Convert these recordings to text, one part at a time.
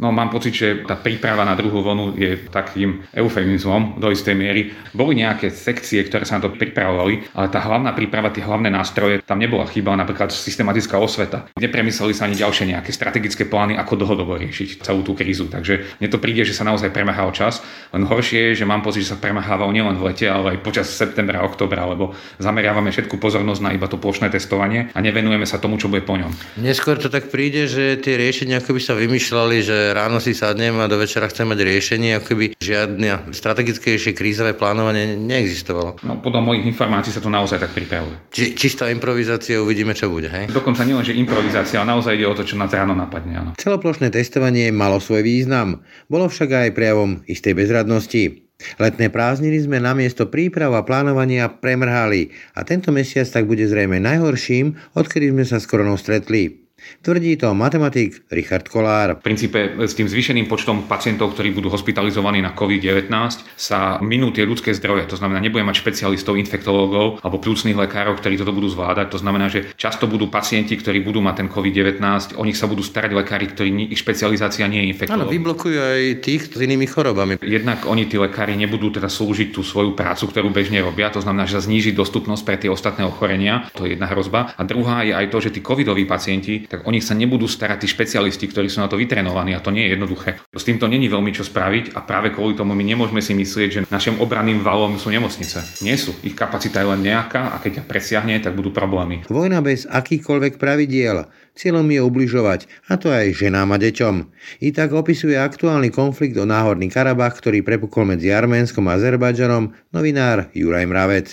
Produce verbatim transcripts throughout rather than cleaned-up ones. No mám pocit, že tá príprava na druhú vlnu je takým eufemizmom do istej miery. Boli nejaké sekcie, ktoré sa na to pripravovali, ale tá hlavná príprava, tie hlavné nástroje, tam nebola chyba, napríklad systematická osveta. Nepremysleli sa ani ďalšie nejaké strategické plány, ako dlhodobo riešiť celú tú krízu. Takže mne to príde, že sa naozaj premrhal čas. Len horšie je, že mám pocit, že sa premrhával nielen v lete, ale aj počas septembra, októbra, lebo zameriavame všetku pozornosť na iba to plošné testovanie a nevenujeme sa tomu, čo bude po ňom. Neskôr to tak príde, že tie riešenia akoby sa vymýšľali, že ráno si sadnem a do večera chcem mať riešenie, ako keby žiadne strategickejšie krízové plánovanie neexistovalo. No podľa mojich informácií sa to naozaj tak pripravuje. Či, čistá improvizácia, uvidíme, čo bude, hej? Dokonca nielen, že improvizácia, ale naozaj ide o to, čo nás ráno napadne, áno. Celoplošné testovanie malo svoj význam, bolo však aj prejavom istej bezradnosti. Letné prázdniny sme namiesto príprav a plánovania premrhali a tento mesiac tak bude zrejme najhorším, odkedy sme sa s koronou stretli. Tvrdí to matematik Richard Kollár. V princípe s tým zvýšeným počtom pacientov, ktorí budú hospitalizovaní na covid devätnásť, sa minú tie ľudské zdroje. To znamená, nebudeme mať špecialistov, infektológov alebo plúcnych lekárov, ktorí toto budú zvládať. To znamená, že často budú pacienti, ktorí budú mať ten covid devätnásť, o nich sa budú starať lekári, ktorí ich špecializácia nie je infektológ. Áno, vyblokujú aj tých s inými chorobami. Jednak oni tí lekári nebudú teda slúžiť tú svoju prácu, ktorú bežne robia. To znamená, že sa zníži dostupnosť pre tie ostatné ochorenia. To je jedna hrozba. A druhá je aj to, že tí covidoví pacienti, tak o nich sa nebudú starať tí špecialisti, ktorí sú na to vytrenovaní, a to nie je jednoduché. S týmto není veľmi čo spraviť a práve kvôli tomu my nemôžeme si myslieť, že našim obranným valom sú nemocnice. Nie sú. Ich kapacita je len nejaká a keď ťa presiahne, tak budú problémy. Vojna bez akýchkoľvek pravidiel. Cieľom je ubližovať, a to aj ženám a deťom. I tak opisuje aktuálny konflikt o Náhorný Karabach, ktorý prepukol medzi Arménskom a Azerbajdžanom, novinár Juraj Mravec.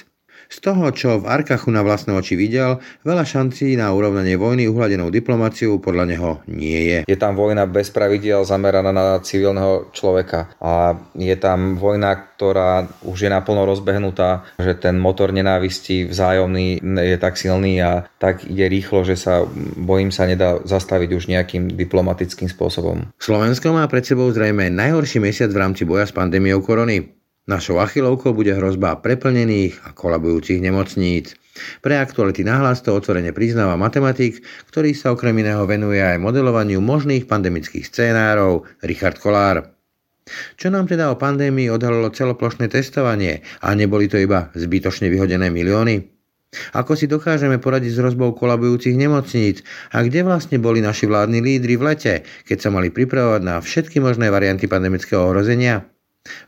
Z toho, čo v Arcachu na vlastné oči videl, veľa šancí na urovnanie vojny uhladenou diplomáciou podľa neho nie je. Je tam vojna bez pravidiel zameraná na civilného človeka a je tam vojna, ktorá už je naplno rozbehnutá, že ten motor nenávisti vzájomný je tak silný a tak ide rýchlo, že sa bojím sa nedá zastaviť už nejakým diplomatickým spôsobom. Slovensko má pred sebou zrejme najhorší mesiac v rámci boja s pandémiou korony. Našou achilovkou bude hrozba preplnených a kolabujúcich nemocníc. Pre Aktuality Nahlas to otvorene priznáva matematik, ktorý sa okrem iného venuje aj modelovaniu možných pandemických scénárov, Richard Kollár. Čo nám teda o pandémii odhalilo celoplošné testovanie a neboli to iba zbytočne vyhodené milióny? Ako si dokážeme poradiť s hrozbou kolabujúcich nemocníc a kde vlastne boli naši vládni lídri v lete, keď sa mali pripravovať na všetky možné varianty pandemického ohrozenia?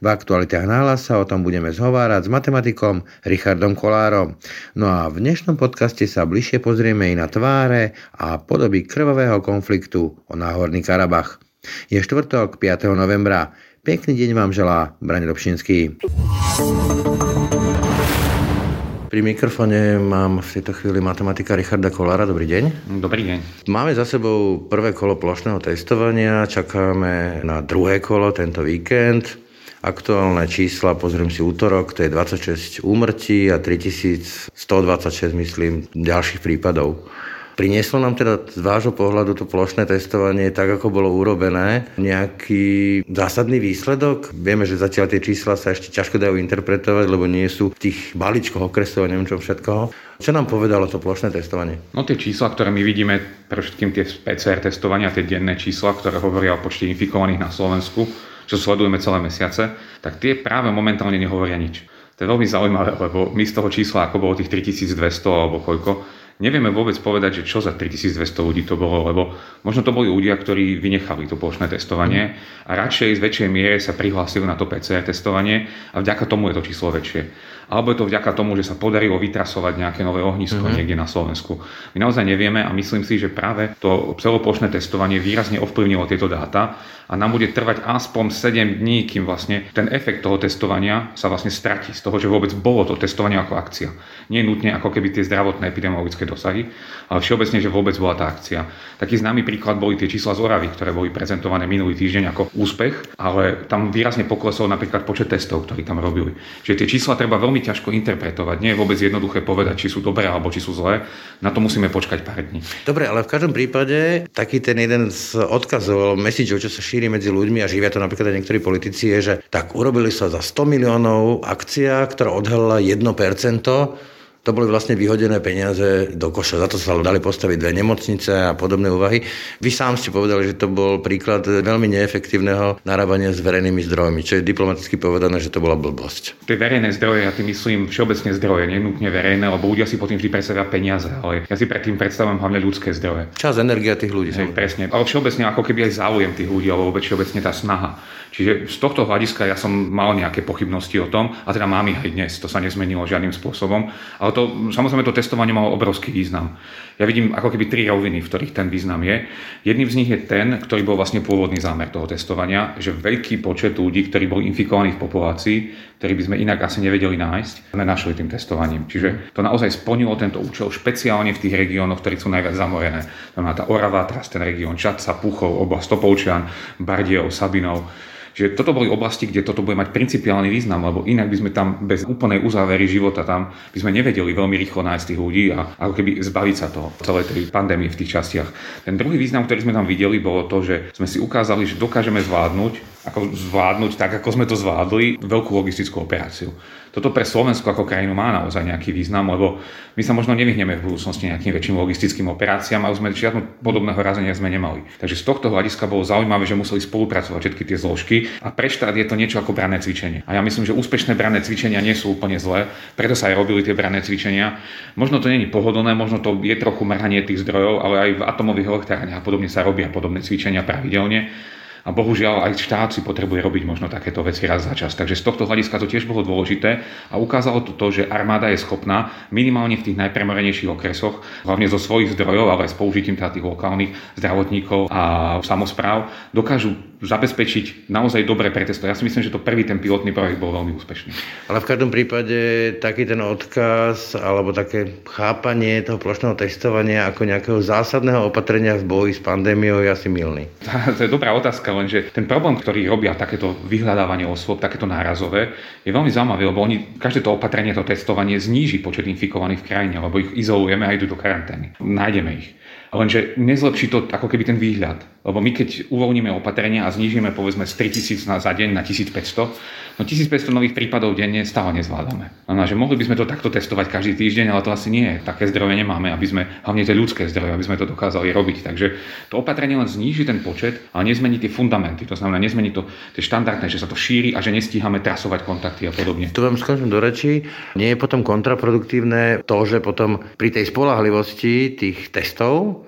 V Aktualitách Nahlas sa o tom budeme zhovárať s matematikom Richardom Kollárom. No a v dnešnom podcaste sa bližšie pozrieme i na tváre a podoby krvavého konfliktu o Náhorný Karabach. Je štvrtok, piateho novembra. Pekný deň vám želá Braň Robšinský. Pri mikrofóne mám v tejto chvíli matematika Richarda Kollára. Dobrý deň. Dobrý deň. Máme za sebou prvé kolo plošného testovania. Čakáme na druhé kolo tento víkend. Aktuálne čísla, pozriem si útorok, to je dvadsaťšesť úmrtí a tritisícstodvadsaťšesť, myslím, ďalších prípadov. Prinieslo nám teda z vášho pohľadu to plošné testovanie tak, ako bolo urobené, nejaký zásadný výsledok? Vieme, že zatiaľ tie čísla sa ešte ťažko dajú interpretovať, lebo nie sú v tých balíčkoch okresov, neviem čo všetkoho. Čo nám povedalo to plošné testovanie? No tie čísla, ktoré my vidíme, pre všetkým tie pé cé er testovania, tie denné čísla, ktoré hovoria o počte infikovaných na Slovensku, čo sledujeme celé mesiace, tak tie práve momentálne nehovoria nič. To je veľmi zaujímavé, lebo my z toho čísla, ako bolo tých tritisícdvesto alebo koľko, nevieme vôbec povedať, že čo za tritisícdvesto ľudí to bolo, lebo možno to boli ľudia, ktorí vynechali to plošné testovanie a radšej z väčšej miere sa prihlásili na to pé cé er testovanie a vďaka tomu je to číslo väčšie. Alebo je to vďaka tomu, že sa podarilo vytrasovať nejaké nové ohnisko mm-hmm. niekde na Slovensku. My naozaj nevieme a myslím si, že práve to celoplošné testovanie výrazne ovplyvnilo tieto dáta a nám bude trvať aspoň sedem dní, kým vlastne ten efekt toho testovania sa vlastne stratí z toho, že vôbec bolo to testovanie ako akcia. Nie nutne ako keby tie zdravotné epidemiologické dosahy, ale všeobecne, že vôbec bola tá akcia. Taký známy príklad boli tie čísla z Oravy, ktoré boli prezentované minulý týždeň ako úspech, ale tam výrazne poklesol napríklad počet testov, ktorí tam robili. Čiže tie čísla treba veľmi ťažko interpretovať. Nie je vôbec jednoduché povedať, či sú dobré alebo či sú zlé. Na to musíme počkať pár dní. Dobre, ale v každom prípade taký ten jeden z odkazov, message, čo sa šíri medzi ľuďmi a živia to napríklad aj niektorí politici, je, že tak urobili sa za sto miliónov akcia, ktorá odhalila jedno percento. To boli vlastne vyhodené peniaze do koša. Za to sa dali postaviť dve nemocnice a podobné úvahy. Vy sám ste povedali, že to bol príklad veľmi neefektívneho narábania s verejnými zdrojmi, čo je diplomaticky povedané, že to bola blbosť. Tie verejné zdroje, ja tým myslím všeobecne zdroje, nenútne verejné, lebo ľudia si potom vždy predstavia peniaze, ale ja si predtým predstavám hlavne ľudské zdroje. Čas, energia tých ľudí. Hej, presne. Ale všeobecne ako keby aj záujem tých ľudí, alebo všeobecne tá snaha. Čiže z tohto hľadiska ja som mal nejaké pochybnosti o tom, a teda mám ich aj dnes, to sa nezmenilo žiadnym spôsobom. Ale to, samozrejme, to testovanie malo obrovský význam. Ja vidím ako keby tri roviny, v ktorých ten význam je. Jedným z nich je ten, ktorý bol vlastne pôvodný zámer toho testovania, že veľký počet ľudí, ktorí boli infikovaní v populácii, ktorí by sme inak asi nevedeli nájsť, sme našli tým testovaním. Čiže to naozaj splnilo tento účel špeciálne v tých regiónoch, ktoré sú najviac zamorené. To má tá Orava, teraz ten región Čadca, Púchov, oblasť Topoľčan, Bardejov, Sabinov. Že toto boli oblasti, kde toto bude mať principiálny význam, lebo inak by sme tam bez úplnej uzávery života tam by sme nevedeli veľmi rýchlo nájsť tých ľudí a ako keby zbaviť sa toho celej tej pandémie v tých častiach. Ten druhý význam, ktorý sme tam videli, bolo to, že sme si ukázali, že dokážeme zvládnuť, ako zvládnuť tak, ako sme to zvládli, veľkú logistickú operáciu. Toto pre Slovensko ako krajinu má naozaj nejaký význam, lebo my sa možno nevyhneme v budúcnosti nejakým väčším logistickým operáciám, ale sme žiadnu podobného razenia sme nemali. Takže z tohto hľadiska bolo zaujímavé, že museli spolupracovať všetky tie zložky a pre štát je to niečo ako brané cvičenie. A ja myslím, že úspešné brané cvičenia nie sú úplne zlé, preto sa aj robili tie brané cvičenia. Možno to nie je pohodlné, možno to je trochu mrhanie tých zdrojov, ale aj v atomových elektrárniach a podobne sa robia podobné cvičenia pravidelne. A bohužiaľ aj štát si potrebuje robiť možno takéto veci raz za čas. Takže z tohto hľadiska to tiež bolo dôležité a ukázalo to to, že armáda je schopná minimálne v tých najpremorenejších okresoch, hlavne zo svojich zdrojov, ale aj s použitím teda tých lokálnych zdravotníkov a samospráv, dokážu zabezpečiť naozaj dobré pretestovanie. Ja si myslím, že to prvý ten pilotný projekt bol veľmi úspešný. Ale v každom prípade taký ten odkaz alebo také chápanie toho plošného testovania ako nejakého zásadného opatrenia v boji s pandémiou je asi mylný. To je dobrá otázka. Lenže ten problém, ktorý robia takéto vyhľadávanie osôb, takéto nárazové, je veľmi zaujímavý, lebo oni každé to opatrenie, to testovanie zníži počet infikovaných v krajine, lebo ich izolujeme a idú do karantény. Nájdeme ich. Lenže nezlepší to ako keby ten výhľad. Lebo my keď uvoľníme opatrenia a znížime povedzme z tritisíc za deň na tisícpäťsto, no tisícpäťsto nových prípadov denne stále nezvládame. Znamená, že mohli by sme to takto testovať každý týždeň, ale to asi nie je. Také zdroje nemáme, aby sme, hlavne tie ľudské zdroje, aby sme to dokázali robiť. Takže to opatrenie len zníži ten počet, ale nezmení tie fundamenty. To znamená, nezmení to tie štandardné, že sa to šíri a že nestíhame trasovať kontakty a podobne. Tu vám skážem do rečí, nie je potom kontraproduktívne to, že potom pri tej spoľahlivosti tých testov,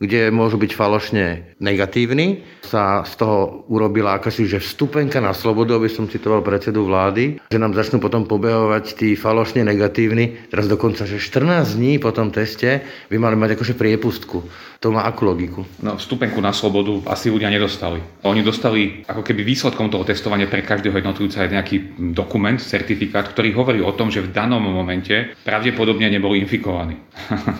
kde môžu byť falošne negatívni, sa z toho urobila akási, že vstupenka na slobodu, aby som citoval predsedu vlády, že nám začnú potom pobehovať tí falošne negatívni, teraz dokonca, že štrnásť dní po tom teste by mali mať akože priepustku. To má akú logiku? No, vstupenku na slobodu asi ľudia nedostali. Oni dostali ako keby výsledkom toho testovania pre každého jednotlivca je nejaký dokument, certifikát, ktorý hovorí o tom, že v danom momente pravdepodobne neboli infikovaní.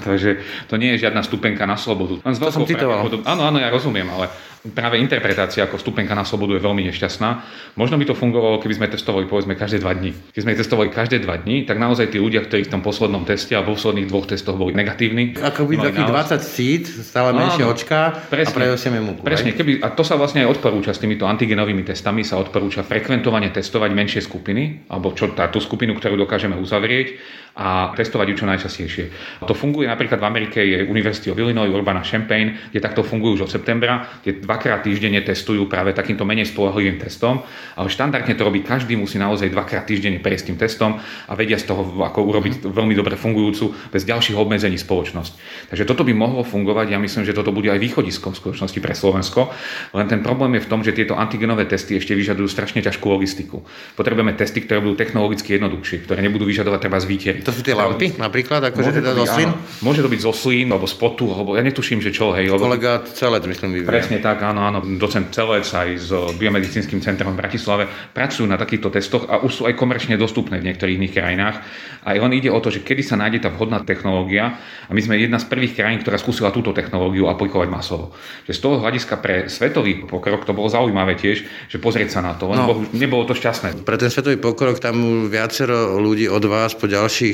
Takže to nie je žiadna vstupenka na slobodu. To som citoval. Podob... Áno, áno, ja rozumiem, ale práve interpretácia ako stupenka na slobodu je veľmi nešťastná. Možno by to fungovalo, keby sme testovali povedzme každé dva dni. Keď sme testovali každé dva dni, tak naozaj tí ľudia, ktorí v tom poslednom teste a v posledných dvoch testoch boli negatívni. Ako by takých dvadsať cít, stále menšie no, očká presne, a prejosieme muku. Presne, keby, a to sa vlastne aj odporúča s týmito antigenovými testami, sa odporúča frekventovane testovať menšie skupiny, alebo čo tá tú skupinu, ktorú dokážeme uzavrieť a testovať ju čo najčastejšie. To funguje napríklad v Amerike, je univerzita Illinois Urbana Champaign, kde takto fungujú už od septembra, kde dvakrát týždenne testujú práve takýmto menej spoľahlivým testom, ale štandardne to robí každý, musí naozaj dvakrát týždenne prejsť tým testom a vedia z toho ako urobiť veľmi dobre fungujúcu bez ďalších obmedzení spoločnosť. Takže toto by mohlo fungovať, ja myslím, že toto bude aj východiskom skutočnosti pre Slovensko, len ten problém je v tom, že tieto antigenové testy ešte vyžadujú strašne ťažkú logistiku. Potrebujeme testy, ktoré budú technologicky jednoduchšie, ktoré nebudú vyžadovať treba zvýtieriť. To sú tie lampy napríklad, akože teda zoslín. Môže to byť zoslín alebo spotu, alebo ja netuším, že čo, hej, lebo kolega Celer, myslím, vyvíja. Presne tak, áno, áno, docent Celer aj s Biomedicínskym centrom v Bratislave pracujú na takýchto testoch a už sú aj komerčne dostupné v niektorých iných krajinách. A len ide o to, že kedy sa nájde tá vhodná technológia, a my sme jedna z prvých krajín, ktorá skúsila túto technológiu aplikovať masovo. Že z toho hľadiska pre svetový pokrok to bolo zaujímavé tiež, že pozrieť sa na to, len no, nebolo to šťastné. Pre ten svetový pokrok tam viacero ľudí od vás po ďalších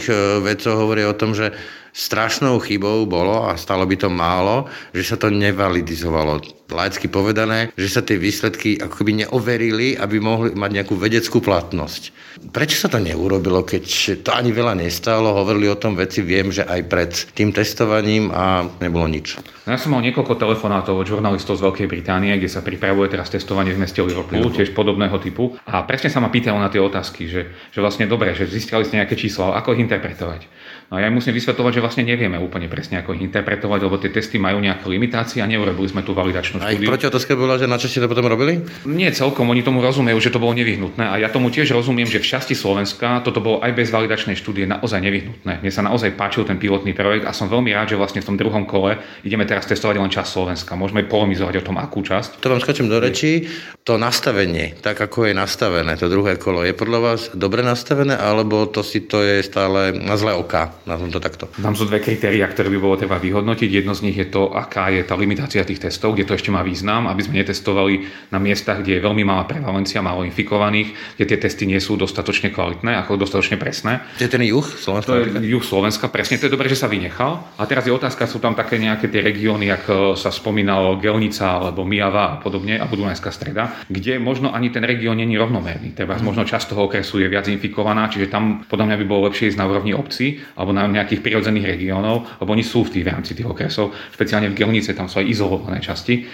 vecoch hovorí o tom, že strašnou chybou bolo a stalo by to málo, že sa to nevalidizovalo. Laicky diplomatsky povedané, že sa tie výsledky akoby neoverili, aby mohli mať nejakú vedeckú platnosť. Prečo sa to neurobilo, keď to ani veľa nestálo? Hovorili o tom veci, viem, že aj pred tým testovaním a nebolo nič. Ja som mal niekoľko telefonátov od žurnalistov z Veľkej Británie, kde sa pripravuje teraz testovanie v meste Liverpool, tiež podobného typu. A presne sa ma pýtajú na tie otázky, že, že vlastne dobre, že získali ste nejaké čísla, ako ich interpretovať. No a ja musím vysvetľovať, že vlastne nevieme úplne presne, ako ich interpretovať, lebo tie testy majú nejaké limitácie a neurobili sme tú validačnú štúdiu. A ich protiotázka bola, že na čo ste to potom robili? Nie celkom, oni tomu rozumejú, že to bolo nevyhnutné a ja tomu tiež rozumiem, že v časti Slovenska toto bolo aj bez validačnej štúdie naozaj nevyhnutné. Mne sa naozaj páčil ten pilotný projekt a som veľmi rád, že vlastne v tom druhom kole ideme teraz testovať len časť Slovenska. Môžeme polemizovať o tom, akú časť. To vám skáčem do rečí, to nastavenie, tak ako je nastavené, to druhé kolo je podľa vás dobre nastavené alebo to si to je stále na zlé oka? Na tomto takto. Tam sú dve kritériá, ktoré by bolo treba vyhodnotiť. Jedno z nich je to, aká je tá limitácia tých testov, kde to ešte má význam, aby sme netestovali na miestach, kde je veľmi malá prevalencia, málo infikovaných, kde tie testy nie sú dostatočne kvalitné, ako dostatočne presné. To je ten juh Slovenska? To je juh Slovenska, presne. To je dobré, že sa vynechal. A teraz je otázka, sú tam také nejaké tie regióny, ako sa spomínalo Gelnica alebo Miava a podobne, alebo Dunajská Streda, kde možno ani ten región nie je rovnomerný. Teda možno časť toho okresu je viac infikovaná, čiže tam podľa mňa by bolo lepšie ísť na úrovni obcí alebo na nejakých prirodzených regiónov, lebo oni sú v tých v rámci tých okresov, špeciálne v Gelnice, tam sú aj izolované časti.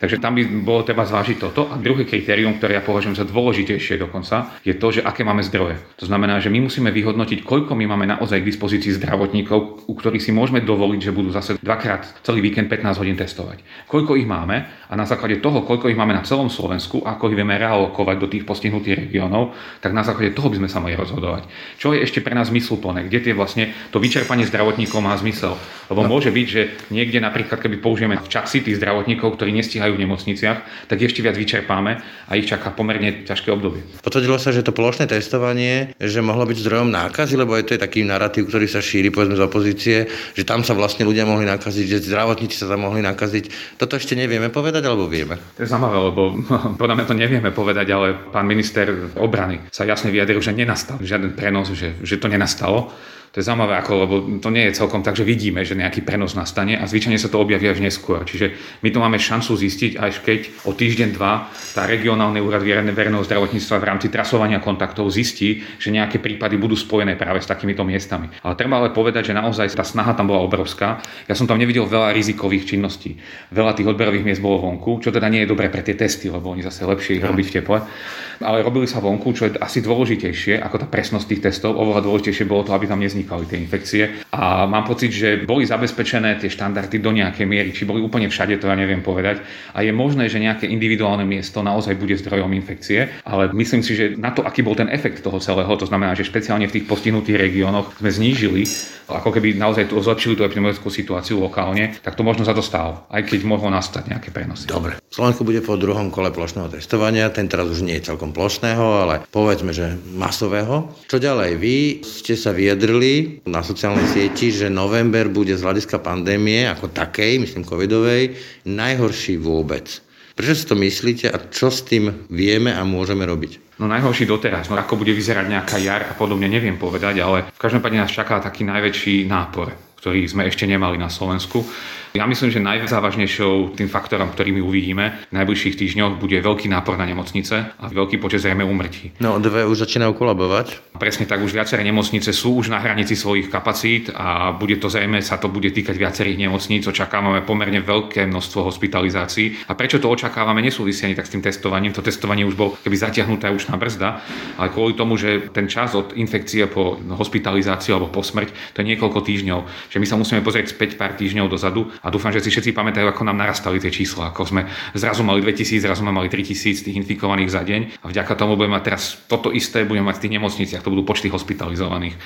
Takže tam by bolo treba zvážiť toto. A druhé kritérium, ktoré ja považujem za dôležitejšie dokonca, je to, že aké máme zdroje. To znamená, že my musíme vyhodnotiť, koľko my máme naozaj k dispozícii zdravotníkov, u ktorých si môžeme dovoliť, že budú zase dvakrát celý víkend pätnásť hodín testovať. Koľko ich máme a na základe toho, koľko ich máme na celom Slovensku, ako ich vieme realokovať do tých postihnutých regiónov, tak na základe toho by sme sa mali rozhodovať. Čo je ešte pre nás zmysluplné, kde tie vlastne to vyčerpanie zdravotníkov má zmysel. Lebo no. Môže byť, že niekde napríklad, keby použijeme v časi tých zdravotníkov, ktorí nestíhajú v nemocniciach, tak ešte viac vyčerpáme a ich čaká pomerne ťažké obdobie. Potvrdilo sa, že to plošné testovanie, že mohlo byť zdrojom nákazy, lebo aj to je taký narratív, ktorý sa šíri povedzme z opozície, že tam sa vlastne ľudia mohli nakaziť, že zdravotníci sa tam mohli nakaziť. Toto ešte nevieme povedať alebo vieme. To je zaujímavé, lebo podľa mňa to nevieme povedať, ale pán minister obrany sa jasne vyjadril, že nenastal žiaden prenos, že, že to nenastalo. To je zaujímavé, ako, lebo to nie je celkom tak, že vidíme, že nejaký prenos nastane a zvyčajne sa to objaví až neskôr. Čiže my to máme šancu zistiť, až keď o týždeň, dva tá regionálny úrad verejného zdravotníctva v rámci trasovania kontaktov zistí, že nejaké prípady budú spojené práve s takýmito miestami. Ale treba ale povedať, že naozaj tá snaha tam bola obrovská. Ja som tam nevidel veľa rizikových činností. Veľa tých odberových miest bolo vonku, čo teda nie je dobré pre tie testy, lebo oni zase lepšie ich robiť v teple. Ale robili sa vonku, čo je asi dôležitejšie ako tá presnosť tých testov. Oveľa dôležitejšie bolo to, aby tam nevznikali tie infekcie. A mám pocit, že boli zabezpečené tie štandardy do nejakej miery, či boli úplne všade, to ja neviem povedať. A je možné, že nejaké individuálne miesto naozaj bude zdrojom infekcie, ale myslím si, že na to, aký bol ten efekt toho celého, to znamená, že špeciálne v tých postihnutých regiónoch sme znížili, ako keby naozaj zlepšili tú epidemiologickú situáciu lokálne, tak to možno za to stálo, aj keď mohlo nastať nejaké prenosy. Dobre. Slovensko bude po druhom kole plošného testovania, ten teraz už nie je celkom plošného, ale povedzme, že masového. Čo ďalej? Vy ste sa vyjadrili na sociálnej sieti, že november bude z hľadiska pandémie ako takej, myslím covidovej, najhorší vôbec. Prečo si to myslíte a čo s tým vieme a môžeme robiť? No najhorší doteraz, no ako bude vyzerať nejaká jar a podobne, neviem povedať, ale v každom prípade nás čaká taký najväčší nápor, ktorý sme ešte nemali na Slovensku. Ja myslím, že najzávažnejšou tým faktorom, ktorý my uvidíme v najbližších týždňoch, bude veľký nápor na nemocnice a veľký počet zrejme úmrtí. No dve už začínajú kolabovať. Presne tak, už viaceré nemocnice sú už na hranici svojich kapacít a bude to zrejme, sa to bude týkať viacerých nemocníc. Očakávame pomerne veľké množstvo hospitalizácií. A prečo to očakávame, nesúvisí ani tak s tým testovaním. To testovanie už bolo keby zatiahnuté už na brzda, ale kvôli tomu, že ten čas od infekcie po hospitalizáciu alebo po smrť, to je niekoľko týždňov, že my sa musíme pozrieť späť pár týždňov dozadu. A dúfam, že si všetci pamätajú, ako nám narastali tie čísla, ako sme zrazu mali dvetisíc, zrazu sme mali tritisíc tých infikovaných za deň a vďaka tomu budeme mať teraz toto isté, budeme mať v tých nemocniciach, to budú počty hospitalizovaných.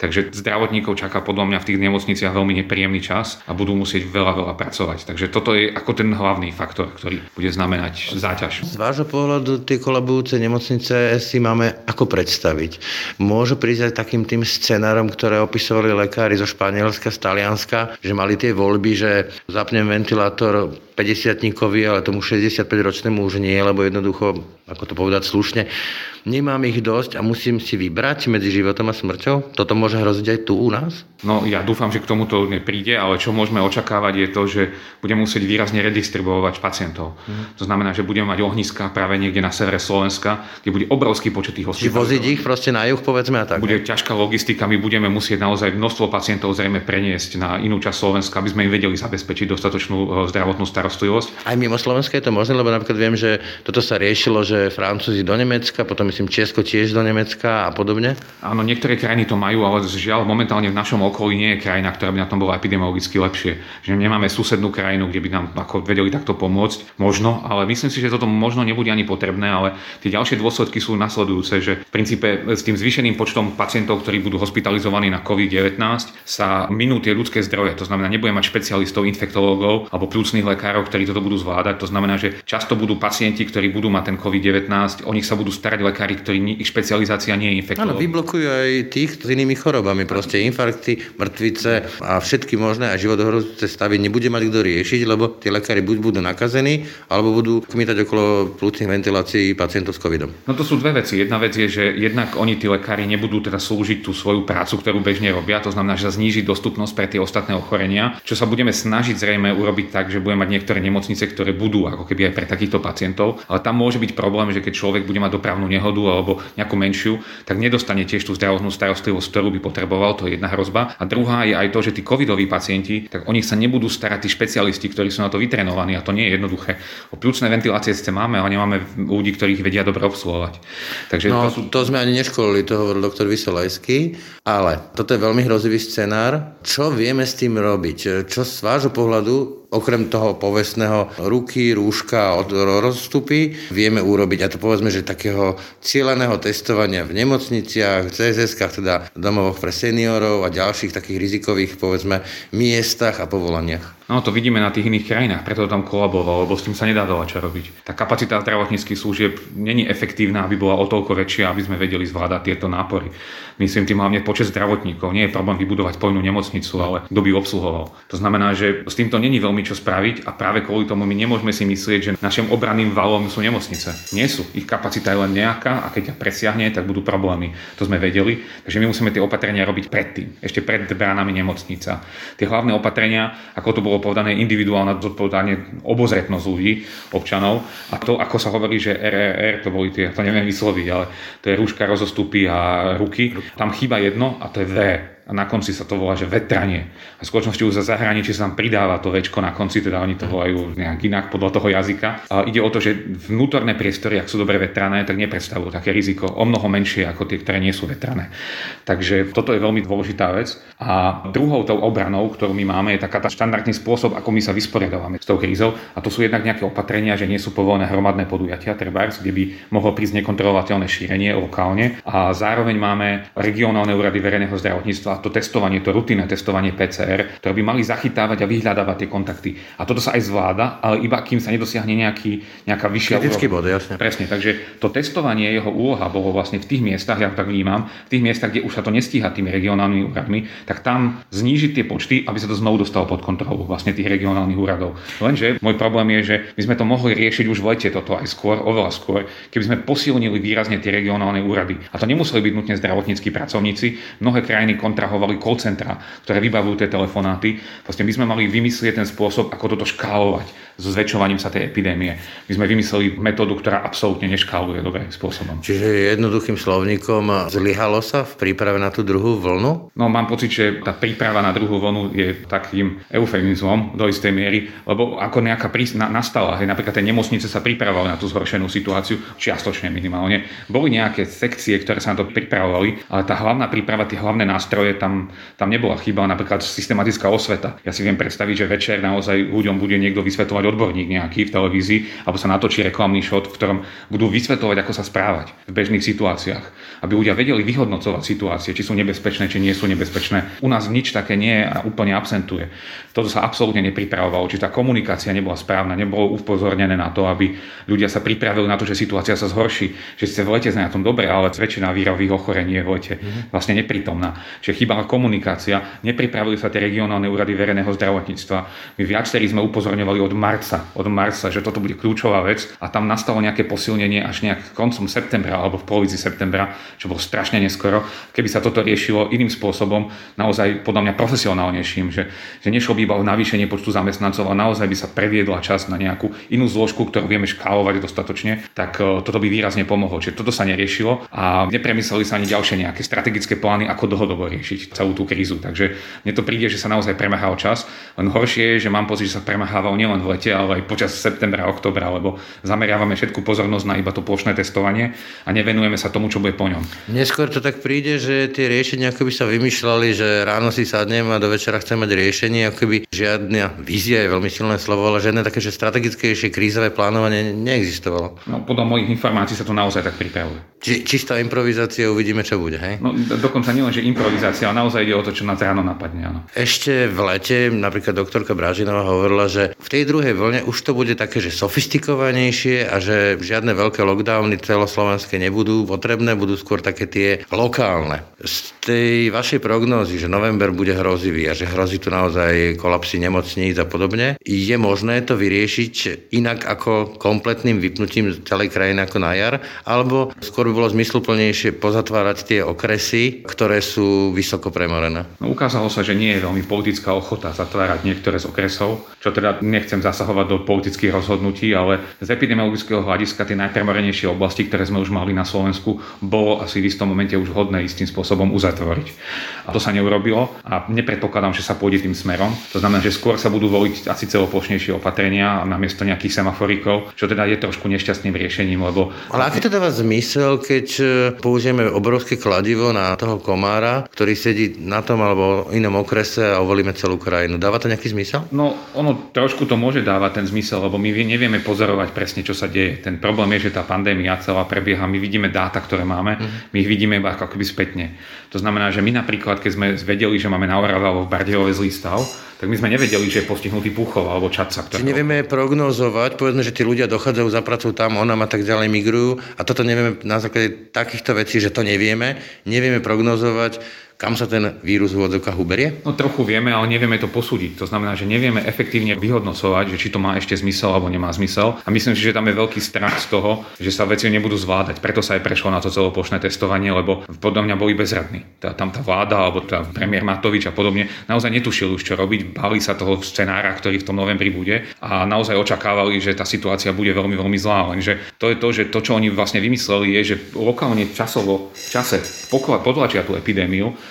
Takže zdravotníkov čaká podľa mňa v tých nemocniciach veľmi nepríjemný čas a budú musieť veľa veľa pracovať. Takže toto je ako ten hlavný faktor, ktorý bude znamenať záťaž. Z vášho pohľadu tie kolabujúce nemocnice si máme ako predstaviť. Môže prísť aj takým tým scenárom, ktoré opisovali lekári zo Španielska, z Talianska, že mali tie voľby, že že zapnem ventilátor päťdesiatnikovi, ale tomu šesťdesiatpäťročnému už nie, lebo jednoducho, ako to povedať slušne, nemám ich dosť a musím si vybrať medzi životom a smrťou? Toto môže hroziť aj tu u nás? No ja dúfam, že k tomuto nepríde, ale čo môžeme očakávať je to, že budeme musieť výrazne redistribuovať pacientov. Mm. To znamená, že budeme mať ohniska práve niekde na severe Slovenska, kde bude obrovský počet tých hospitálov. Voziť ich proste na juh, povedzme, a tak. Bude ťažká logistika, my budeme musieť naozaj množstvo pacientov zrejme preniesť na inú časť Slovenska, aby sme im vedeli zabezpečiť dostatočnú zdravotnú starostlivosť. Aj mimo Slovenska je to možné, lebo napríklad viem, že toto sa riešilo, že Francúzi do Nemecka, potom myslím Česko tiež do Nemecka a podobne. Áno, niektoré krajiny to majú, ale žiaľ momentálne v našom okolí nie je krajina, ktorá by na tom bola epidemiologicky lepšie. Že nemáme susednú krajinu, kde by nám ako vedeli takto pomôcť, možno, ale myslím si, že toto možno nebude ani potrebné, ale tie ďalšie dôsledky sú nasledujúce, že v princípe s tým zvýšeným počtom pacientov, ktorí budú hospitalizovaní na kovid devätnásť, sa minú tie ľudské zdroje. To znamená, nebudeme mať špecialistov, infektológov alebo plúcnych lekárov, ktorí toto budú zvládať. To znamená, že často budú pacienti, ktorí budú mať ten kovid devätnásť, o nich sa budú starať lekári, ktorí ich špecializácia nie je infektológ. Áno, vyblokujú aj tých s inými chorobami, proste infarkty, mŕtvice a všetky možné a životohrozujúce stavy nebude mať kto riešiť, lebo tie lekári buď budú nakazení, alebo budú kmitať okolo plúcnych ventilácií pacientov s covidom. No to sú dve veci. Jedna vec je, že jednak oni tí lekári nebudú teda slúžiť tú svoju prácu, ktorú bežne robia, to znamená, že zníži dostupnosť pre tie ostatné ochorenia, čo sa budeme snažiť zrejme urobiť tak, že budeme mať niekto ktoré nemocnice, ktoré budú ako keby aj pre takýchto pacientov, ale tam môže byť problém, že keď človek bude mať dopravnú nehodu alebo nejakú menšiu, tak nedostane tiež tú zdravotnú starostlivosť, ktorú by potreboval, to je jedna hrozba. A druhá je aj to, že tí covidoví pacienti, tak o nich sa nebudú starať tí špecialisti, ktorí sú na to vytrenovaní, a to nie je jednoduché. O plúcne ventilácie ste máme, ale nemáme ľudí, ktorých vedia dobre obsluhovať. Takže no, to, sú... to sme ani neškolili, to hovoril doktor Vysolejski, ale toto je veľmi hrozivý scenár. Čo vieme s tým robiť? Čo z vášho pohľadu okrem toho povestného ruky, rúška od rozstupy vieme urobiť, a to povedzme, že takého cieleného testovania v nemocniciach, cé es eskách, teda domovoch pre seniorov a ďalších takých rizikových, povedzme, miestach a povolaniach. No to vidíme na tých iných krajinách, preto to tam kolabovalo, lebo s tým sa nedá veľa čo robiť. Tá kapacita zdravotníckych služieb není efektívna, aby bola o toľko väčšia, aby sme vedeli zvládať tieto nápory. Myslím tým hlavne počet zdravotníkov. Nie je problém vybudovať plnú nemocnicu, ale kto by ju obsluhoval. To znamená, že s týmto není veľmi čo spraviť a práve kvôli tomu my nemôžeme si myslieť, že našim obranným valom sú nemocnice. Nie sú. Ich kapacita je len nejaká a keď ťa presiahne, tak budú problémy. To sme vedeli, takže my musíme tie opatrenia robiť predtým, ešte pred bránami nemocnica. Tie hlavné opatrenia, ako to bolo povedané, individuálne zodpovedanie, obozretnosť ľudí, občanov, a to, ako sa hovorí, že er er er, to boli tie, to neviem vysloviť, ale to je rúška, rozostupy a ruky. Tam chýba jedno a to je V. A na konci sa to volá, že vetranie. A v skutočnosti už za zahraničí sa tam pridáva to večko na konci, teda oni to volajú nejak inak podľa toho jazyka. A ide o to, že vnútorné priestory, ak sú dobre vetrané, tak nepredstavujú také riziko o mnoho menšie ako tie, ktoré nie sú vetrané. Takže toto je veľmi dôležitá vec. A druhou tou obranou, ktorú my máme, je taká tá štandardný spôsob, ako my sa vysporiadávame s tou krízou. A to sú jednak nejaké opatrenia, že nie sú povolené hromadné podujatia, trebárs, kde by mohlo prísť nekontrolovateľné šírenie lokálne. A zároveň máme regionálne úrady verejného zdravotníctva, to testovanie, to rutinné testovanie pé cé er, ktoré by mali zachytávať a vyhľadávať tie kontakty. A toto sa aj zvláda, ale iba kým sa nedosiahne nejaký, nejaká vyššia úroveň. Presne, takže to testovanie, jeho úloha bolo vlastne v tých miestach, ja tak vnímam, v tých miestach, kde už sa to nestíha tými regionálnymi úradmi, tak tam znížiť tie počty, aby sa to znovu dostalo pod kontrolu vlastne tých regionálnych úradov. Lenže môj problém je, že my sme to mohli riešiť už v lete toto aj skôr, oveľa skôr, keby sme posilnili výrazne tie regionálne úrady. A to nemuseli byť nutne zdravotníckí pracovníci, mnohé krajiny kontra hovali call centra, ktoré vybavujú tie telefonáty. Vlastne my sme mali vymyslieť ten spôsob, ako toto škálovať so zväčšovaním sa tej epidémie. My sme vymysleli metódu, ktorá absolútne neškáluje dobrým spôsobom. Čiže jednoduchým slovníkom, zlyhalo sa v príprave na tú druhú vlnu? No mám pocit, že tá príprava na druhú vlnu je takým eufemizmom do istej miery, lebo ako nejaká prís- na- nastala, hej, napríklad tie nemocnice sa pripravovali na tú zhoršenú situáciu, čiastočne minimálne. Boli nejaké sekcie, ktoré sa na to pripravovali, ale tá hlavná príprava, tie hlavné nástroje Tam, tam nebola chyba, napríklad systematická osveta. Ja si viem predstaviť, že večer naozaj ľuďom bude niekto vysvetľovať odborník nejaký v televízii, alebo sa natočí reklamný šot, v ktorom budú vysvetľovať, ako sa správať v bežných situáciách, aby ľudia vedeli vyhodnocovať situácie, či sú nebezpečné, či nie sú nebezpečné. U nás nič také nie je a úplne absentuje. Toto sa absolútne nepripravovalo, či tá komunikácia nebola správna, nebolo upozornené na to, aby ľudia sa pripravili na to, že situácia sa zhorší, že ste v lete na tom dobre, ale väčšina vírových ochorení je v lete vlastne neprítomná. Čiže chýbala komunikácia, nepripravili sa tie regionálne úrady verejného zdravotníctva. My viacerí sme upozorňovali od marca, od marca, že toto bude kľúčová vec a tam nastalo nejaké posilnenie až nejak koncom septembra alebo v polovici septembra, čo bolo strašne neskoro. Keby sa toto riešilo iným spôsobom, naozaj podľa mňa profesionálnejším, že, že nešlo by iba o navýšenie počtu zamestnancov a naozaj by sa previedla časť na nejakú inú zložku, ktorú vieme škálovať dostatočne, tak toto by výrazne pomohlo. Čiže toto sa neriešilo a nepremysleli sa ani ďalšie nejaké strategické plány, ako dlhodobo riešiť celú tú krízu. Takže mne to príde, že sa naozaj premrhal čas. Len horšie je, že mám pocit, že sa premrhával nielen v lete, ale aj počas septembra, októbra, lebo zameriavame všetku pozornosť na iba to plošné testovanie a nevenujeme sa tomu, čo bude po ňom. Neskôr to tak príde, že tie riešenia akoby sa vymýšľali, že ráno si sadnem a do večera chcem mať riešenie, akoby žiadna vízia je veľmi silné slovo, ale žiadne také, že strategickejšie krízové plánovanie neexistovalo. No podľa mojich informácií sa to naozaj tak pripravuje. Či, čistá improvizácia, uvidíme, čo bude, hej? No dokonca nielen, že improvizácia, ale naozaj ide o to, čo nás ráno napadne, áno. Ešte v lete napríklad doktorka Bražinová hovorila, že v tej druhej vlne už to bude také, že sofistikovanejšie a že žiadne veľké lockdowny celoslovenské nebudú potrebné, budú skôr také tie lokálne. Z tej vašej prognózy, že november bude hrozivý a že hrozí tu naozaj kolapsy nemocníc a podobne, je možné to vyriešiť inak ako kompletným vypnutím celej krajiny ako na jar, alebo skôr by bolo zmysluplnejšie pozatvárať tie okresy, ktoré sú vysoko premorené? No, ukázalo sa, že nie je veľmi politická ochota zatvárať niektoré z okresov, čo teda nechcem zasahovať do politických rozhodnutí, ale z epidemiologického hľadiska tie najpremorenejšie oblasti, ktoré sme už mali na Slovensku, bolo asi v istom momente už hodné istým spôsobom uzatvoriť. A to sa neurobilo a nepredpokladám, že sa pôjde tým smerom. To znamená, že skôr sa budú voliť asi celoplošnejšie opatrenia namiesto nejakých semaforikov, čo teda je trošku nešťastným riešením, lebo... Ale aký to dáva zmysel, keď použijeme obrovské kladivo na toho komára, ktorý sedí na tom alebo inom okrese a ovolíme celú krajinu? Dáva to nejaký zmysel? No, ono trošku to môže dávať ten zmysel, lebo my nevieme pozorovať presne, čo sa deje. Ten problém je, že tá pandémia celá prebieha, my vidíme dáta, ktoré máme, mm. my ich vidíme iba ako keby spätne. To znamená, že my napríklad, keď sme vedeli, že máme na Orave alebo v Bardejove zlý stav, tak my sme nevedeli, že je postihnutý Púchov alebo Čadca. Ktorého... Nevieme prognozovať, povedzme, že tí ľudia dochádzajú za prácu tam, onam a tak ďalej migrujú a toto nevieme na základe takýchto vecí, že to nevieme, nevieme prognozovať, kam sa ten vírus v odzokách uberie? No trochu vieme, ale nevieme to posúdiť. To znamená, že nevieme efektívne vyhodnocovať, že či to má ešte zmysel alebo nemá zmysel. A myslím si, že tam je veľký strach z toho, že sa veci nebudú zvládať. Preto sa aj prešlo na to celoplošné testovanie, lebo podľa mňa boli bezradní. Tá, tam tá vláda alebo tá premiér Matovič a podobne naozaj netušili už čo robiť, báli sa toho scenára, ktorý v tom novembri bude a naozaj očakávali, že tá situácia bude veľmi veľmi zlá, lenže to je to, že to, čo oni vlastne vymysleli, je, že lokálne časovo v čase potlačia tú epidémiu.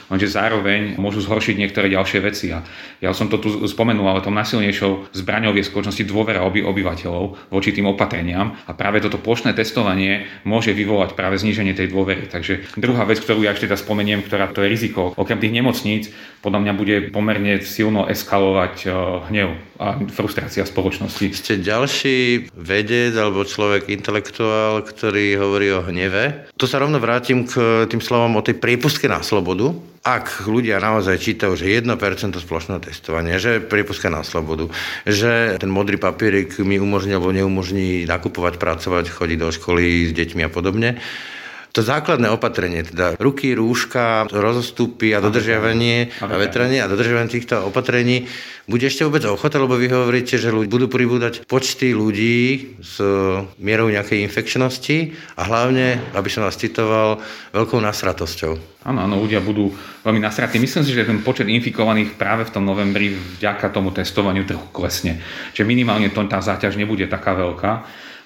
Lenže zároveň môžu zhoršiť niektoré ďalšie veci. A ja som to tu spomenul, ale tom najsilnejšou zbraňou je v skutočnosti dôvera oby obyvateľov voči tým opatreniam a práve toto plošné testovanie môže vyvolať práve zníženie tej dôvery. Takže druhá vec, ktorú ja ešte teda spomeniem, ktorá to je riziko, okrem tých nemocníc, podľa mňa bude pomerne silno eskalovať hnev a frustrácia spoločnosti. Ste ďalší vedec alebo človek intelektuál, ktorý hovorí o hneve. Tu sa rovno vrátim k tým slovom o tej priepustke na slobodu. Ak ľudia naozaj čítajú, že jedno percento splošného testovania, že pripúšťa na slobodu, že ten modrý papierik mi umožní alebo neumožní nakupovať, pracovať, chodiť do školy s deťmi a podobne. To základné opatrenie, teda ruky, rúška, rozostupy a dodržiavanie a vetranie a dodržiavanie týchto opatrení, bude ešte vôbec ochota, lebo vy hovoríte, že budú pribúdať počty ľudí s mierou nejakej infekčnosti a hlavne, aby som vás citoval, veľkou nasratosťou. Áno, áno, ľudia budú veľmi nasratí. Myslím si, že ten počet infikovaných práve v tom novembri vďaka tomu testovaniu trochu klesne. Čiže minimálne to, tá záťaž nebude taká veľká.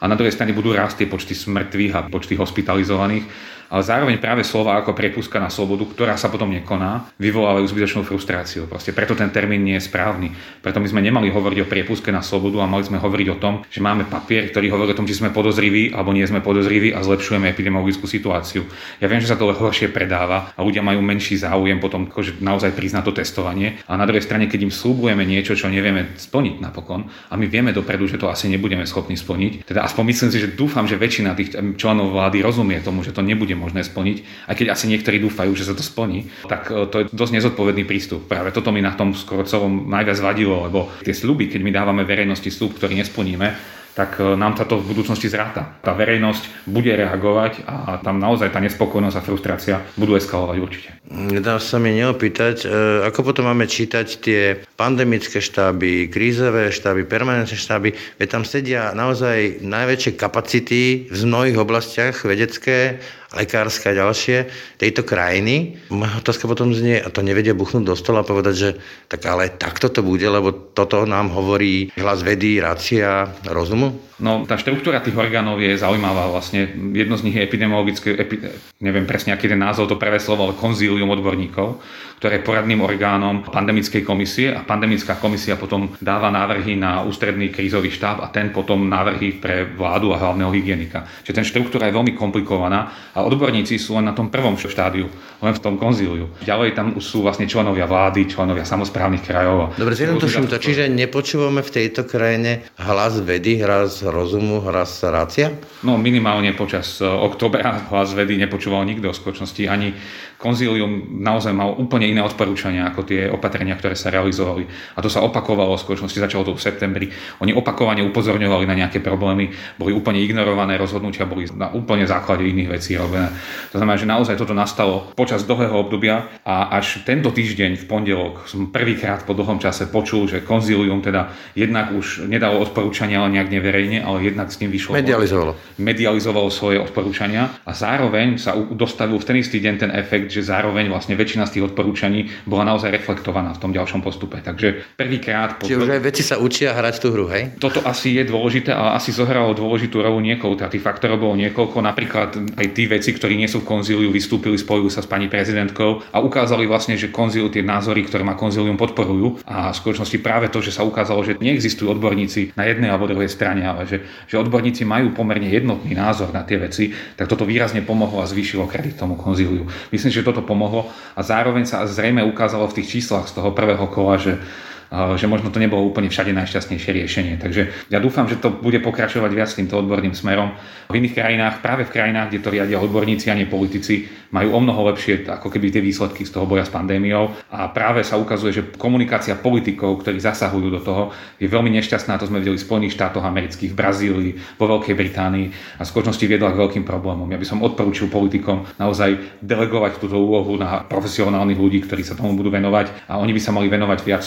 A na druhej strane budú rásť tie počty smrtvých a počty hospitalizovaných, ale zároveň práve slova ako prepustka na slobodu, ktorá sa potom nekoná, vyvolávajú zbytočnú frustráciu. Proste preto ten termín nie je správny. Preto my sme nemali hovoriť o prepustke na slobodu a mali sme hovoriť o tom, že máme papier, ktorý hovorí o tom, či sme podozriví alebo nie sme podozriví a zlepšujeme epidemiologickú situáciu. Ja viem, že sa to horšie predáva a ľudia majú menší záujem potom, že naozaj prizná to testovanie. A na druhej strane, keď im slúbujeme niečo, čo nevieme splniť napokon, a my vieme dopredu, že to asi nebudeme schopní splniť, teda aspoň myslím si, že dúfam, že väčšina tých členov vlády rozumie tomu, že to nebude možné splniť, aj keď asi niektorí dúfajú, že sa to splní, tak to je dosť nezodpovedný prístup. Práve toto mi na tom skoro celom najviac vadilo, lebo tie sľuby, keď my dávame verejnosti sľub, ktorý nesplníme, tak nám sa to v budúcnosti zráta. Tá verejnosť bude reagovať a tam naozaj tá nespokojnosť a frustrácia budú eskalovať určite. Nedá sa mi neopýtať, ako potom máme čítať tie pandemické štáby, krízové štáby, permanentné štáby, veď tam sedia naozaj najväčšie kapacity v mnohých oblastiach, vedecké, lekárske a ďalšie tejto krajiny. Moja otázka potom znie, a to nevedia buchnúť do stola a povedať, že tak ale takto to bude, lebo toto nám hovorí hlas vedy, rácia, rozumu? No, tá štruktúra tých orgánov je zaujímavá vlastne. Jedno z nich je epidemiologické, epi, neviem presne, aký ten názov to prvé slovo, ale konzílium odborníkov, ktoré je poradným orgánom pandemickej komisie a pandemická komisia potom dáva návrhy na ústredný krízový štáb a ten potom návrhy pre vládu a hlavného hygienika. Čiže ten štruktúra je veľmi komplikovaná a odborníci sú len na tom prvom štádiu, len v tom konzíliu. Ďalej tam sú vlastne členovia vlády, členovia samosprávnych krajov. Dobre, zjednoduším to, čiže nepočúvame v tejto krajine hlas vedy, hlas rozumu, hlas rácia? No minimálne počas októbra hlas vedy nepočúval nikto v skutočnosti. Ani konzílium naozaj mal úplne iné odporúčania ako tie opatrenia, ktoré sa realizovali. A to sa opakovalo v skutočnosti, začalo to v septembri. Oni opakovane upozorňovali na nejaké problémy, boli úplne ignorované, rozhodnutia boli na úplne základe iných vecí robené. To znamená, že naozaj toto nastalo počas dlhého obdobia a až tento týždeň v pondelok som prvýkrát po dlhom čase počul, že konzílium teda jednak už nedalo odporúčania, ale nejak neverejne, ale jednak s ním vyšlo... Medializovalo. Medializovalo svoje odporúčania a zároveň sa dostavil v ten istý deň ten efekt, že zároveň vlastne väčšina z tých odporúčaní bola naozaj reflektovaná v tom ďalšom postupe. Takže prvýkrát... Po... Čiže už aj veci sa učia hrať tú hru, hej? Toto asi je dôležité a asi zohralo dôležitú rolu niekoľko. Teda tých faktorov bolo niekoľko. Napríklad aj tí veci, ktorí nie sú v konzíliu, vystúpili, spojili sa s pani prezidentkou a ukázali vlastne, že konzíliu tie názory, ktoré má konzílium, podporujú. A v skutočnosti práve to, že sa ukázalo, že neexistujú odborníci na jednej alebo druhej strane, ale že, že odborníci majú pomerne jednotný názor na tie veci, tak toto výrazne pomohlo a zvýšilo kredit tomu konzíliu. Myslím, že toto pomohlo a zároveň sa zrejme ukázalo v tých číslach z toho prvého kola, že že možno to nebolo úplne všade najšťastnejšie riešenie. Takže ja dúfam, že to bude pokračovať viac týmto odborným smerom. V iných krajinách, práve v krajinách, kde to riadia odborníci a nie politici, majú o mnoho lepšie ako keby tie výsledky z toho boja s pandémiou a práve sa ukazuje, že komunikácia politikov, ktorí zasahujú do toho, je veľmi nešťastná. To sme videli v Spojených štátoch amerických, v Brazílii, vo Veľkej Británii a v skutočnosti viedla k veľkým problémom. Ja by som odporúčil politikom naozaj delegovať túto úlohu na profesionálnych ľudí, ktorí sa tomu budú venovať a oni by sa mali venovať viac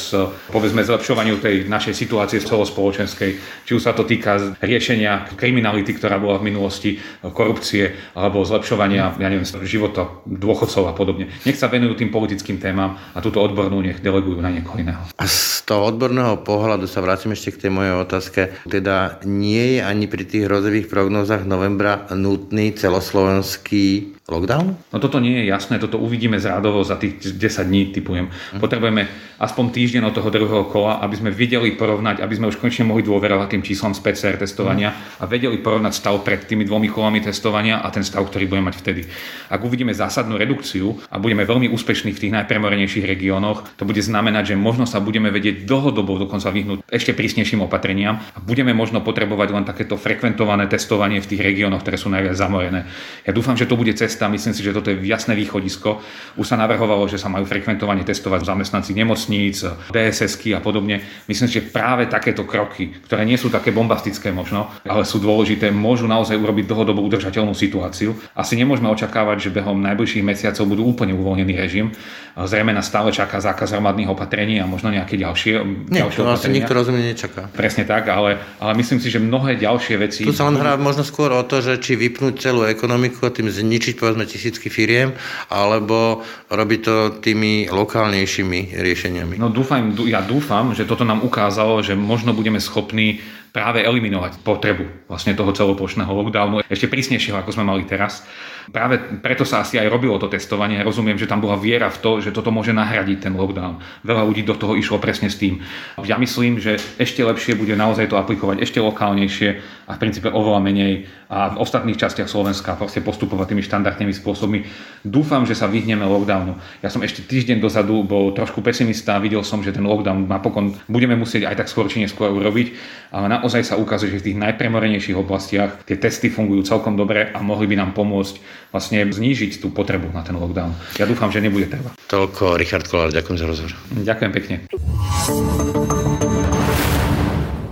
povedzme zlepšovaniu tej našej situácie celospoločenskej. Či už sa to týka riešenia kriminality, ktorá bola v minulosti, korupcie alebo zlepšovania, ja neviem, života dôchodcov a podobne. Nech sa venujú tým politickým témam a túto odbornú nech delegujú na niekoho iného. A z toho odborného pohľadu sa vrátim ešte k tej mojej otázke. Teda nie je ani pri tých hrozivých prognózach novembra nutný celoslovenský lockdown? No toto nie je jasné, toto uvidíme zrádovo za tých desať dní, typujem. Potrebujeme aspoň týždeň od toho druhého kola, aby sme videli porovnať, aby sme už konečne mohli dôverovať tým číslom z pé cé er testovania a vedeli porovnať stav pred tými dvomi kolami testovania a ten stav, ktorý budeme mať vtedy. Ak uvidíme zásadnú redukciu a budeme veľmi úspešní v tých najpremorenejších regiónoch, to bude znamenať, že možno sa budeme vedieť dlhodobo dokonca vyhnúť ešte prísnejším opatreniam a budeme možno potrebovať len takéto frekventované testovanie v tých regiónoch, ktoré sú najviac zamorené. Ja dúfam, že to bude cesta. Tam myslím si, že toto je jasné východisko. Už sa navrhovalo, že sa majú frekventovane testovať zamestnanci nemocníc, dé es esky a podobne. Myslím si, že práve takéto kroky, ktoré nie sú také bombastické možno, ale sú dôležité, môžu naozaj urobiť dlhodobú udržateľnú situáciu. Asi nemôžeme očakávať, že behom najbližších mesiacov budú úplne uvoľnený režim. Zrejme nás stále čaká zákaz hromadných opatrení a možno nejaké ďalšie. Nie, ďalšie to asi nikto rozumne nečaká. Presne tak, ale, ale myslím si, že mnohé ďalšie veci. Tu sa len hrá možno skôr o to, že či vypnúť celú ekonomiku a tým zničiť povedzme tisícky firiem, alebo robiť to tými lokálnejšími riešeniami. No dúfam, ja dúfam, že toto nám ukázalo, že možno budeme schopní práve eliminovať potrebu vlastne toho celoplošného lockdownu, ešte prísnejšieho, ako sme mali teraz. Práve preto sa asi aj robilo to testovanie. Rozumiem, že tam bola viera v to, že toto môže nahradiť ten lockdown. Veľa ľudí do toho išlo presne s tým. Ja myslím, že ešte lepšie bude naozaj to aplikovať ešte lokálnejšie a v princípe oveľa menej a v ostatných častiach Slovenska proste postupovať tými štandardnými spôsobmi. Dúfam, že sa vyhneme lockdownu. Ja som ešte týždeň dozadu bol trošku pesimista, videl som, že ten lockdown napokon budeme musieť aj tak skôr či neskôr urobiť, ale naozaj sa ukazuje, že v tých najpremorenejších oblastiach tie testy fungujú celkom dobre a mohli by nám pomôcť vlastne znížiť tú potrebu na ten lockdown. Ja dúfam, že nebude treba. Toľko Richard Kollár, ďakujem za rozhovor. Ďakujem pekne.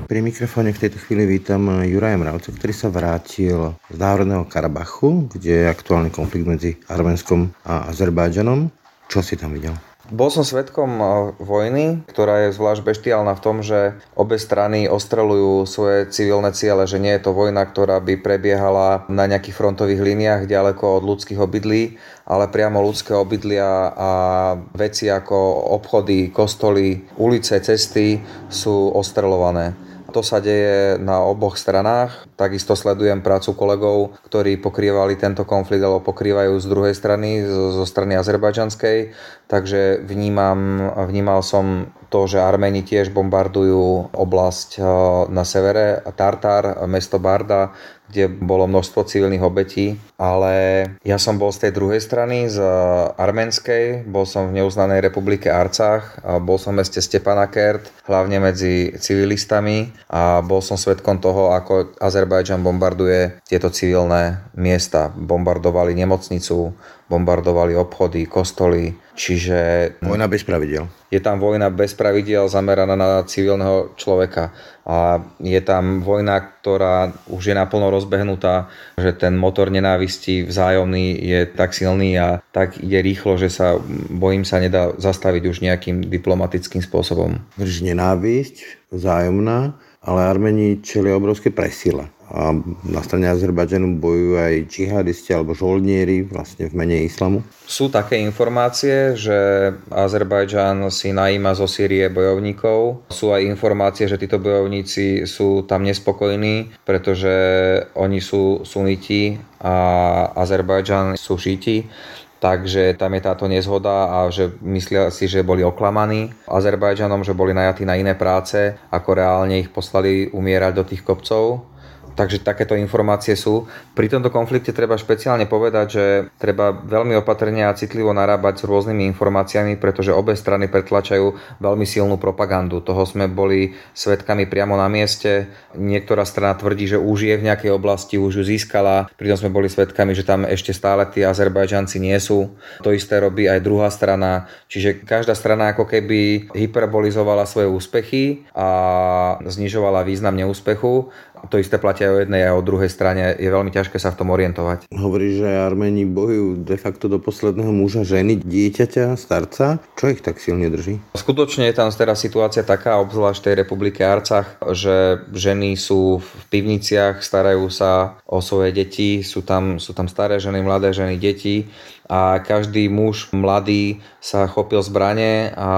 Pri mikrofóne v tejto chvíli vítam Juraja Mravca, ktorý sa vrátil z Náhorného Karabachu, kde je aktuálny konflikt medzi Arménskom a Azerbajdžanom. Čo si tam videl? Bol som svedkom vojny, ktorá je zvlášť beštiálna v tom, že obe strany ostreľujú svoje civilné ciele, že nie je to vojna, ktorá by prebiehala na nejakých frontových líniách ďaleko od ľudských obydlí, ale priamo ľudské obydlia a veci ako obchody, kostoly, ulice, cesty sú ostreľované. To sa deje na oboch stranách. Takisto sledujem prácu kolegov, ktorí pokrývali tento konflikt alebo pokrývajú z druhej strany, zo strany azerbajdžanskej. Takže vnímam, vnímal som to, že Arméni tiež bombardujú oblasť na severe, Tartar, mesto Barda, kde bolo množstvo civilných obetí. Ale ja som bol z tej druhej strany, z arménskej, bol som v neuznanej republike Arcach, bol som v meste Stepanakert, hlavne medzi civilistami, a bol som svedkom toho, ako Azerbajdžan bombarduje tieto civilné miesta. Bombardovali nemocnicu, bombardovali obchody, kostoly, čiže... Vojna bez pravidel. Je tam vojna bez pravidel zameraná na civilného človeka. A je tam vojna, ktorá už je naplno rozbehnutá, že ten motor nenávisti vzájomný je tak silný a tak ide rýchlo, že sa, bojím sa, nedá zastaviť už nejakým diplomatickým spôsobom. Že nenávisť vzájomná, ale Arméni čelia obrovské presile. A na strane Azerbajdžanu bojujú aj džihadisti alebo žoldnieri vlastne v mene islamu. Sú také informácie, že Azerbajdžan si najíma zo Sýrie bojovníkov. Sú aj informácie, že títo bojovníci sú tam nespokojní, pretože oni sú suniti a Azerbajdžan sú šíti. Takže tam je táto nezhoda a že myslia si, že boli oklamaní Azerbajdžanom, že boli najatí na iné práce, ako reálne ich poslali umierať do tých kopcov. Takže takéto informácie sú. Pri tomto konflikte treba špeciálne povedať, že treba veľmi opatrne a citlivo narábať s rôznymi informáciami, pretože obe strany pretlačajú veľmi silnú propagandu. Toho sme boli svedkami priamo na mieste. Niektorá strana tvrdí, že už je v nejakej oblasti, už ju získala. Pritom sme boli svedkami, že tam ešte stále tí Azerbajdžanci nie sú. To isté robí aj druhá strana. Čiže každá strana ako keby hyperbolizovala svoje úspechy a znižovala význam neúspechu. To isté platia o jednej a o druhej strane. Je veľmi ťažké sa v tom orientovať. Hovorí, že Arméni bojujú de facto do posledného muža, ženy, dieťaťa, starca. Čo ich tak silne drží? Skutočne je tam teraz situácia taká, obzvlášť v tej republike Arcach, že ženy sú v pivniciach, starajú sa o svoje deti. Sú tam, sú tam staré ženy, mladé ženy, deti. A každý muž mladý sa chopil zbrane a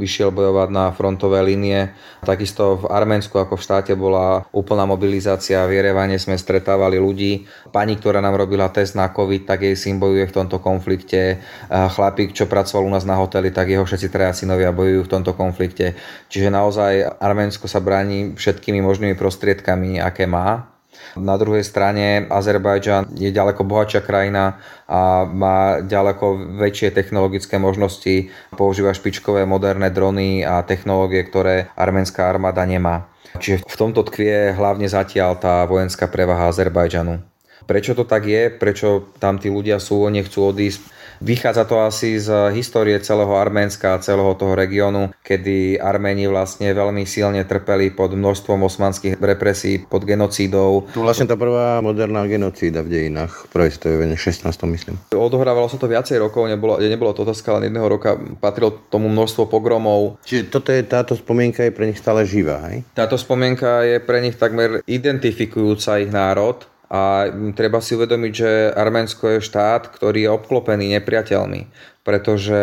vyšiel bojovať na frontové línie. Takisto v Arménsku ako v štáte bola úplná mobilizácia. V Jerevane sme stretávali ľudí. Pani, ktorá nám robila test na COVID, tak jej syn bojuje v tomto konflikte. Chlapík, čo pracoval u nás na hoteli, tak jeho všetci traja synovia bojujú v tomto konflikte. Čiže naozaj Arménsko sa bráni všetkými možnými prostriedkami, aké má. Na druhej strane Azerbajdžan je ďaleko bohatšia krajina a má ďaleko väčšie technologické možnosti, používa špičkové moderné drony a technológie, ktoré arménska armáda nemá. Čiže v tomto tkvie hlavne zatiaľ tá vojenská prevaha Azerbajdžanu. Prečo to tak je? Prečo tam tí ľudia sú, nechcú odísť? Vychádza to asi z histórie celého Arménska a celého toho regiónu, kedy Arméni vlastne veľmi silne trpeli pod množstvom osmanských represí, pod genocídou. To vlastne tá prvá moderná genocída v dejinách, prvej svetovej vojne, šestnástej myslím. Odohrávalo sa to viacej rokov, nebolo, nebolo to otázka len jedného roka, patrilo tomu množstvo pogromov. Čiže toto je, táto spomienka je pre nich stále živá, hej? Táto spomienka je pre nich takmer identifikujúca ich národ. A treba si uvedomiť, že Arménsko je štát, ktorý je obklopený nepriateľmi, pretože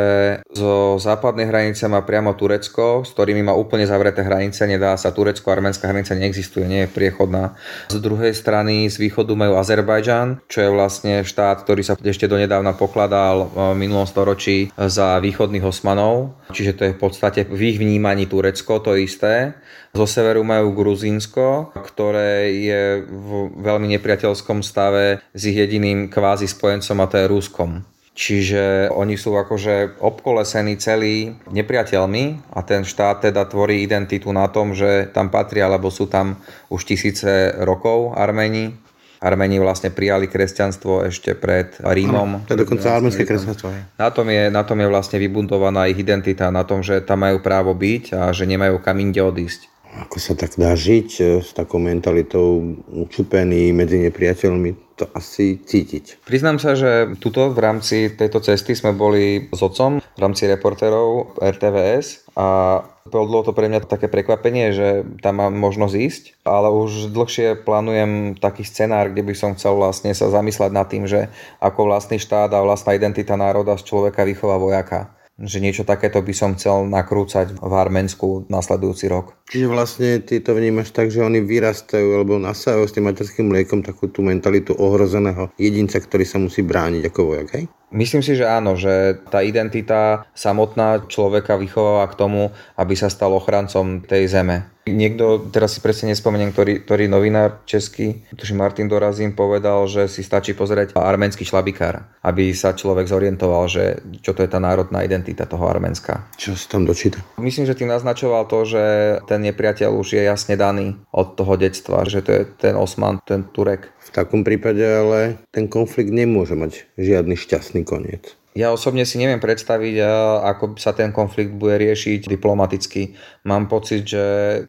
zo západnej hranice má priamo Turecko, s ktorými má úplne zavreté hranice, nedá sa, turecko-arménska hranica neexistuje, nie je priechodná. Z druhej strany z východu majú Azerbajdžan, čo je vlastne štát, ktorý sa ešte donedávna pokladal v minulom storočí za východných Osmanov, čiže to je v podstate v ich vnímaní Turecko, to isté. Zo severu majú Gruzinsko, ktoré je v veľmi nepriateľskom stave s ich jediným kvázi spojencom, a to je Ruskom. Čiže oni sú akože obkolesení celí nepriateľmi a ten štát teda tvorí identitu na tom, že tam patria, alebo sú tam už tisíce rokov Arméni. Arméni vlastne prijali kresťanstvo ešte pred Rímom. To je dokonca arménske kresťanstvo. Na tom je, na tom je vlastne vybudovaná ich identita, na tom, že tam majú právo byť a že nemajú kam inde odísť. ako sa tak dá žiť s takou mentalitou učupený medzi nepriateľmi, to asi cítiť. Priznám sa, že tuto v rámci tejto cesty sme boli s otcom v rámci reportérov er té vé es a bolo to pre mňa také prekvapenie, že tam mám možnosť ísť, ale už dlhšie plánujem taký scenár, kde by som chcel vlastne sa zamyslieť nad tým, že ako vlastný štát a vlastná identita národa z človeka vychová vojaka. Že niečo takéto by som chcel nakrúcať v Arménsku nasledujúci rok. Čiže vlastne ty to vnímaš tak, že oni vyrastajú alebo nasávajú s tým materským mliekom takú tú mentalitu ohrozeného jedinca, ktorý sa musí brániť ako vojak, hej? Myslím si, že áno, že tá identita samotná človeka vychováva k tomu, aby sa stal ochrancom tej zeme. Niekto, teraz si presne nespomeniem, ktorý, ktorý novinár český, tuším Martin Dorazín, povedal, že si stačí pozrieť arménsky šlabikár, aby sa človek zorientoval, že čo to je tá národná identita toho Arménska. Čo si tam dočíta? Myslím, že tým naznačoval to, že ten nepriateľ už je jasne daný od toho detstva, že to je ten Osman, ten Turek. V takom prípade ale ten konflikt nemôže mať žiadny šťastný koniec. Ja osobne si neviem predstaviť, ako sa ten konflikt bude riešiť diplomaticky. Mám pocit, že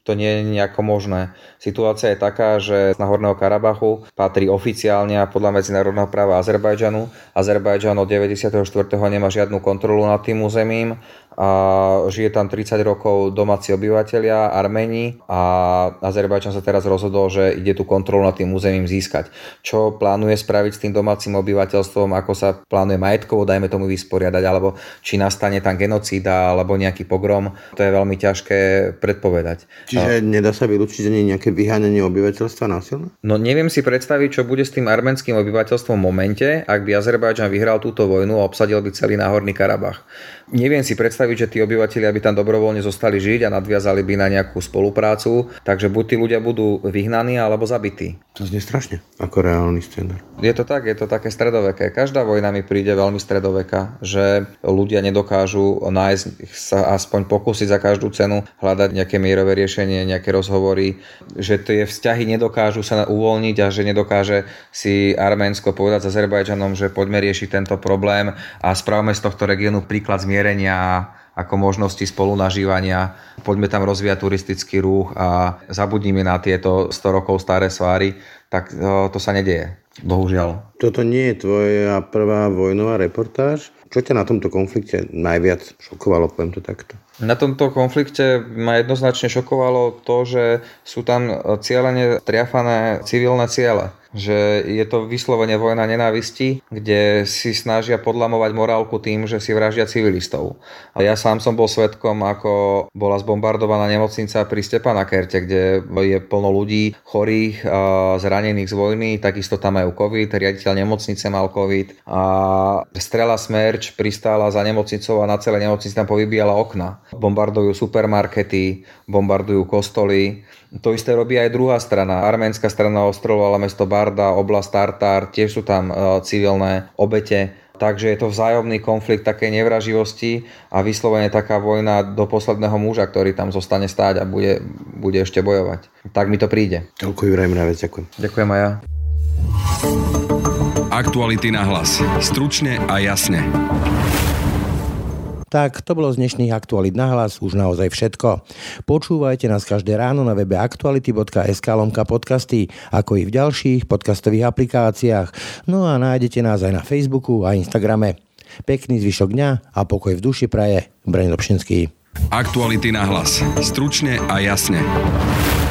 to nie je nejako možné. Situácia je taká, že z Náhorného Karabachu patrí oficiálne a podľa medzinárodného práva Azerbajdžanu. Azerbajdžan od deväťdesiatštyri nemá žiadnu kontrolu nad tým územím a žije tam tridsať rokov domáci obyvateľia, Arméni, a Azerbajdžan sa teraz rozhodol, že ide tú kontrolu nad tým územím získať. Čo plánuje spraviť s tým domácim obyvateľstvom, ako sa plánuje majetkovo, dajme tomu vysporiadať, alebo či nastane tam genocída alebo nejaký pogrom, to je veľmi ťažké predpovedať. Čiže no, nedá sa vylúčiť ani nejaké vyhánenie obyvateľstva násilné? No neviem si predstaviť, čo bude s tým arménskym obyvateľstvom v momente, ak by Azerbajdžan vyhral túto vojnu a obsadil by celý Náhorný Karabach. Neviem si predstaviť, že tí obyvateľia by tam dobrovoľne zostali žiť a nadviazali by na nejakú spoluprácu, takže buď tí ľudia budú vyhnaní alebo zabití. To znie strašne ako reálny scenár. Je to tak, je to také stredoveké. Každá vojna mi príde veľmi stredoveká, že ľudia nedokážu nájsť, sa aspoň pokúsiť za každú cenu hľadať nejaké mierové riešenie, nejaké rozhovory, že tie vzťahy nedokážu sa uvoľniť a že nedokáže si Arménsko povedať s Azerbajdžanom, že poďme riešiť tento problém a spravme z tohto regiónu príklad zmierenia ako možnosti spolunažívania. Poďme tam rozvíjať turistický ruch a zabudnime na tieto sto rokov staré sváry, tak to sa nedeje. Bohužiaľ. Toto nie je tvoja prvá vojnová reportáž. Čo ťa na tomto konflikte najviac šokovalo, poviem to takto? Na tomto konflikte ma jednoznačne šokovalo to, že sú tam cieľene triafané civilné ciele. Že je to vyslovene vojna nenávisti, kde si snažia podlamovať morálku tým, že si vraždia civilistov. A ja sám som bol svedkom, ako bola zbombardovaná nemocnica pri Stepanakerte, kde je plno ľudí chorých, zranených z vojny, takisto tam majú COVID, riaditeľ nemocnice mal COVID a strela Smerč pristála za nemocnicou a na celé nemocnici tam povybíjala okna. Bombardujú supermarkety, bombardujú kostoly. To isté robí aj druhá strana. Arménska strana ostrovovala mesto Barda, Barda, oblasť Tartar, tiež sú tam civilné obete. Takže je to vzájomný konflikt takej nevraživosti a vyslovene taká vojna do posledného muža, ktorý tam zostane stáť a bude, bude ešte bojovať. Tak mi to príde. Toľko Juraj Mravec, ďakujem. Ďakujem aj ja. Aktuality na hlas. Stručne a jasne. Tak, to bolo z dnešných Aktualít na hlas už naozaj všetko. Počúvajte nás každé ráno na webe aktuality bodka es ká lomka podcasty, ako i v ďalších podcastových aplikáciách. No a nájdete nás aj na Facebooku a Instagrame. Pekný zvyšok dňa a pokoj v duši praje Braň Dobšinský. Aktuality na hlas. Stručne a jasne.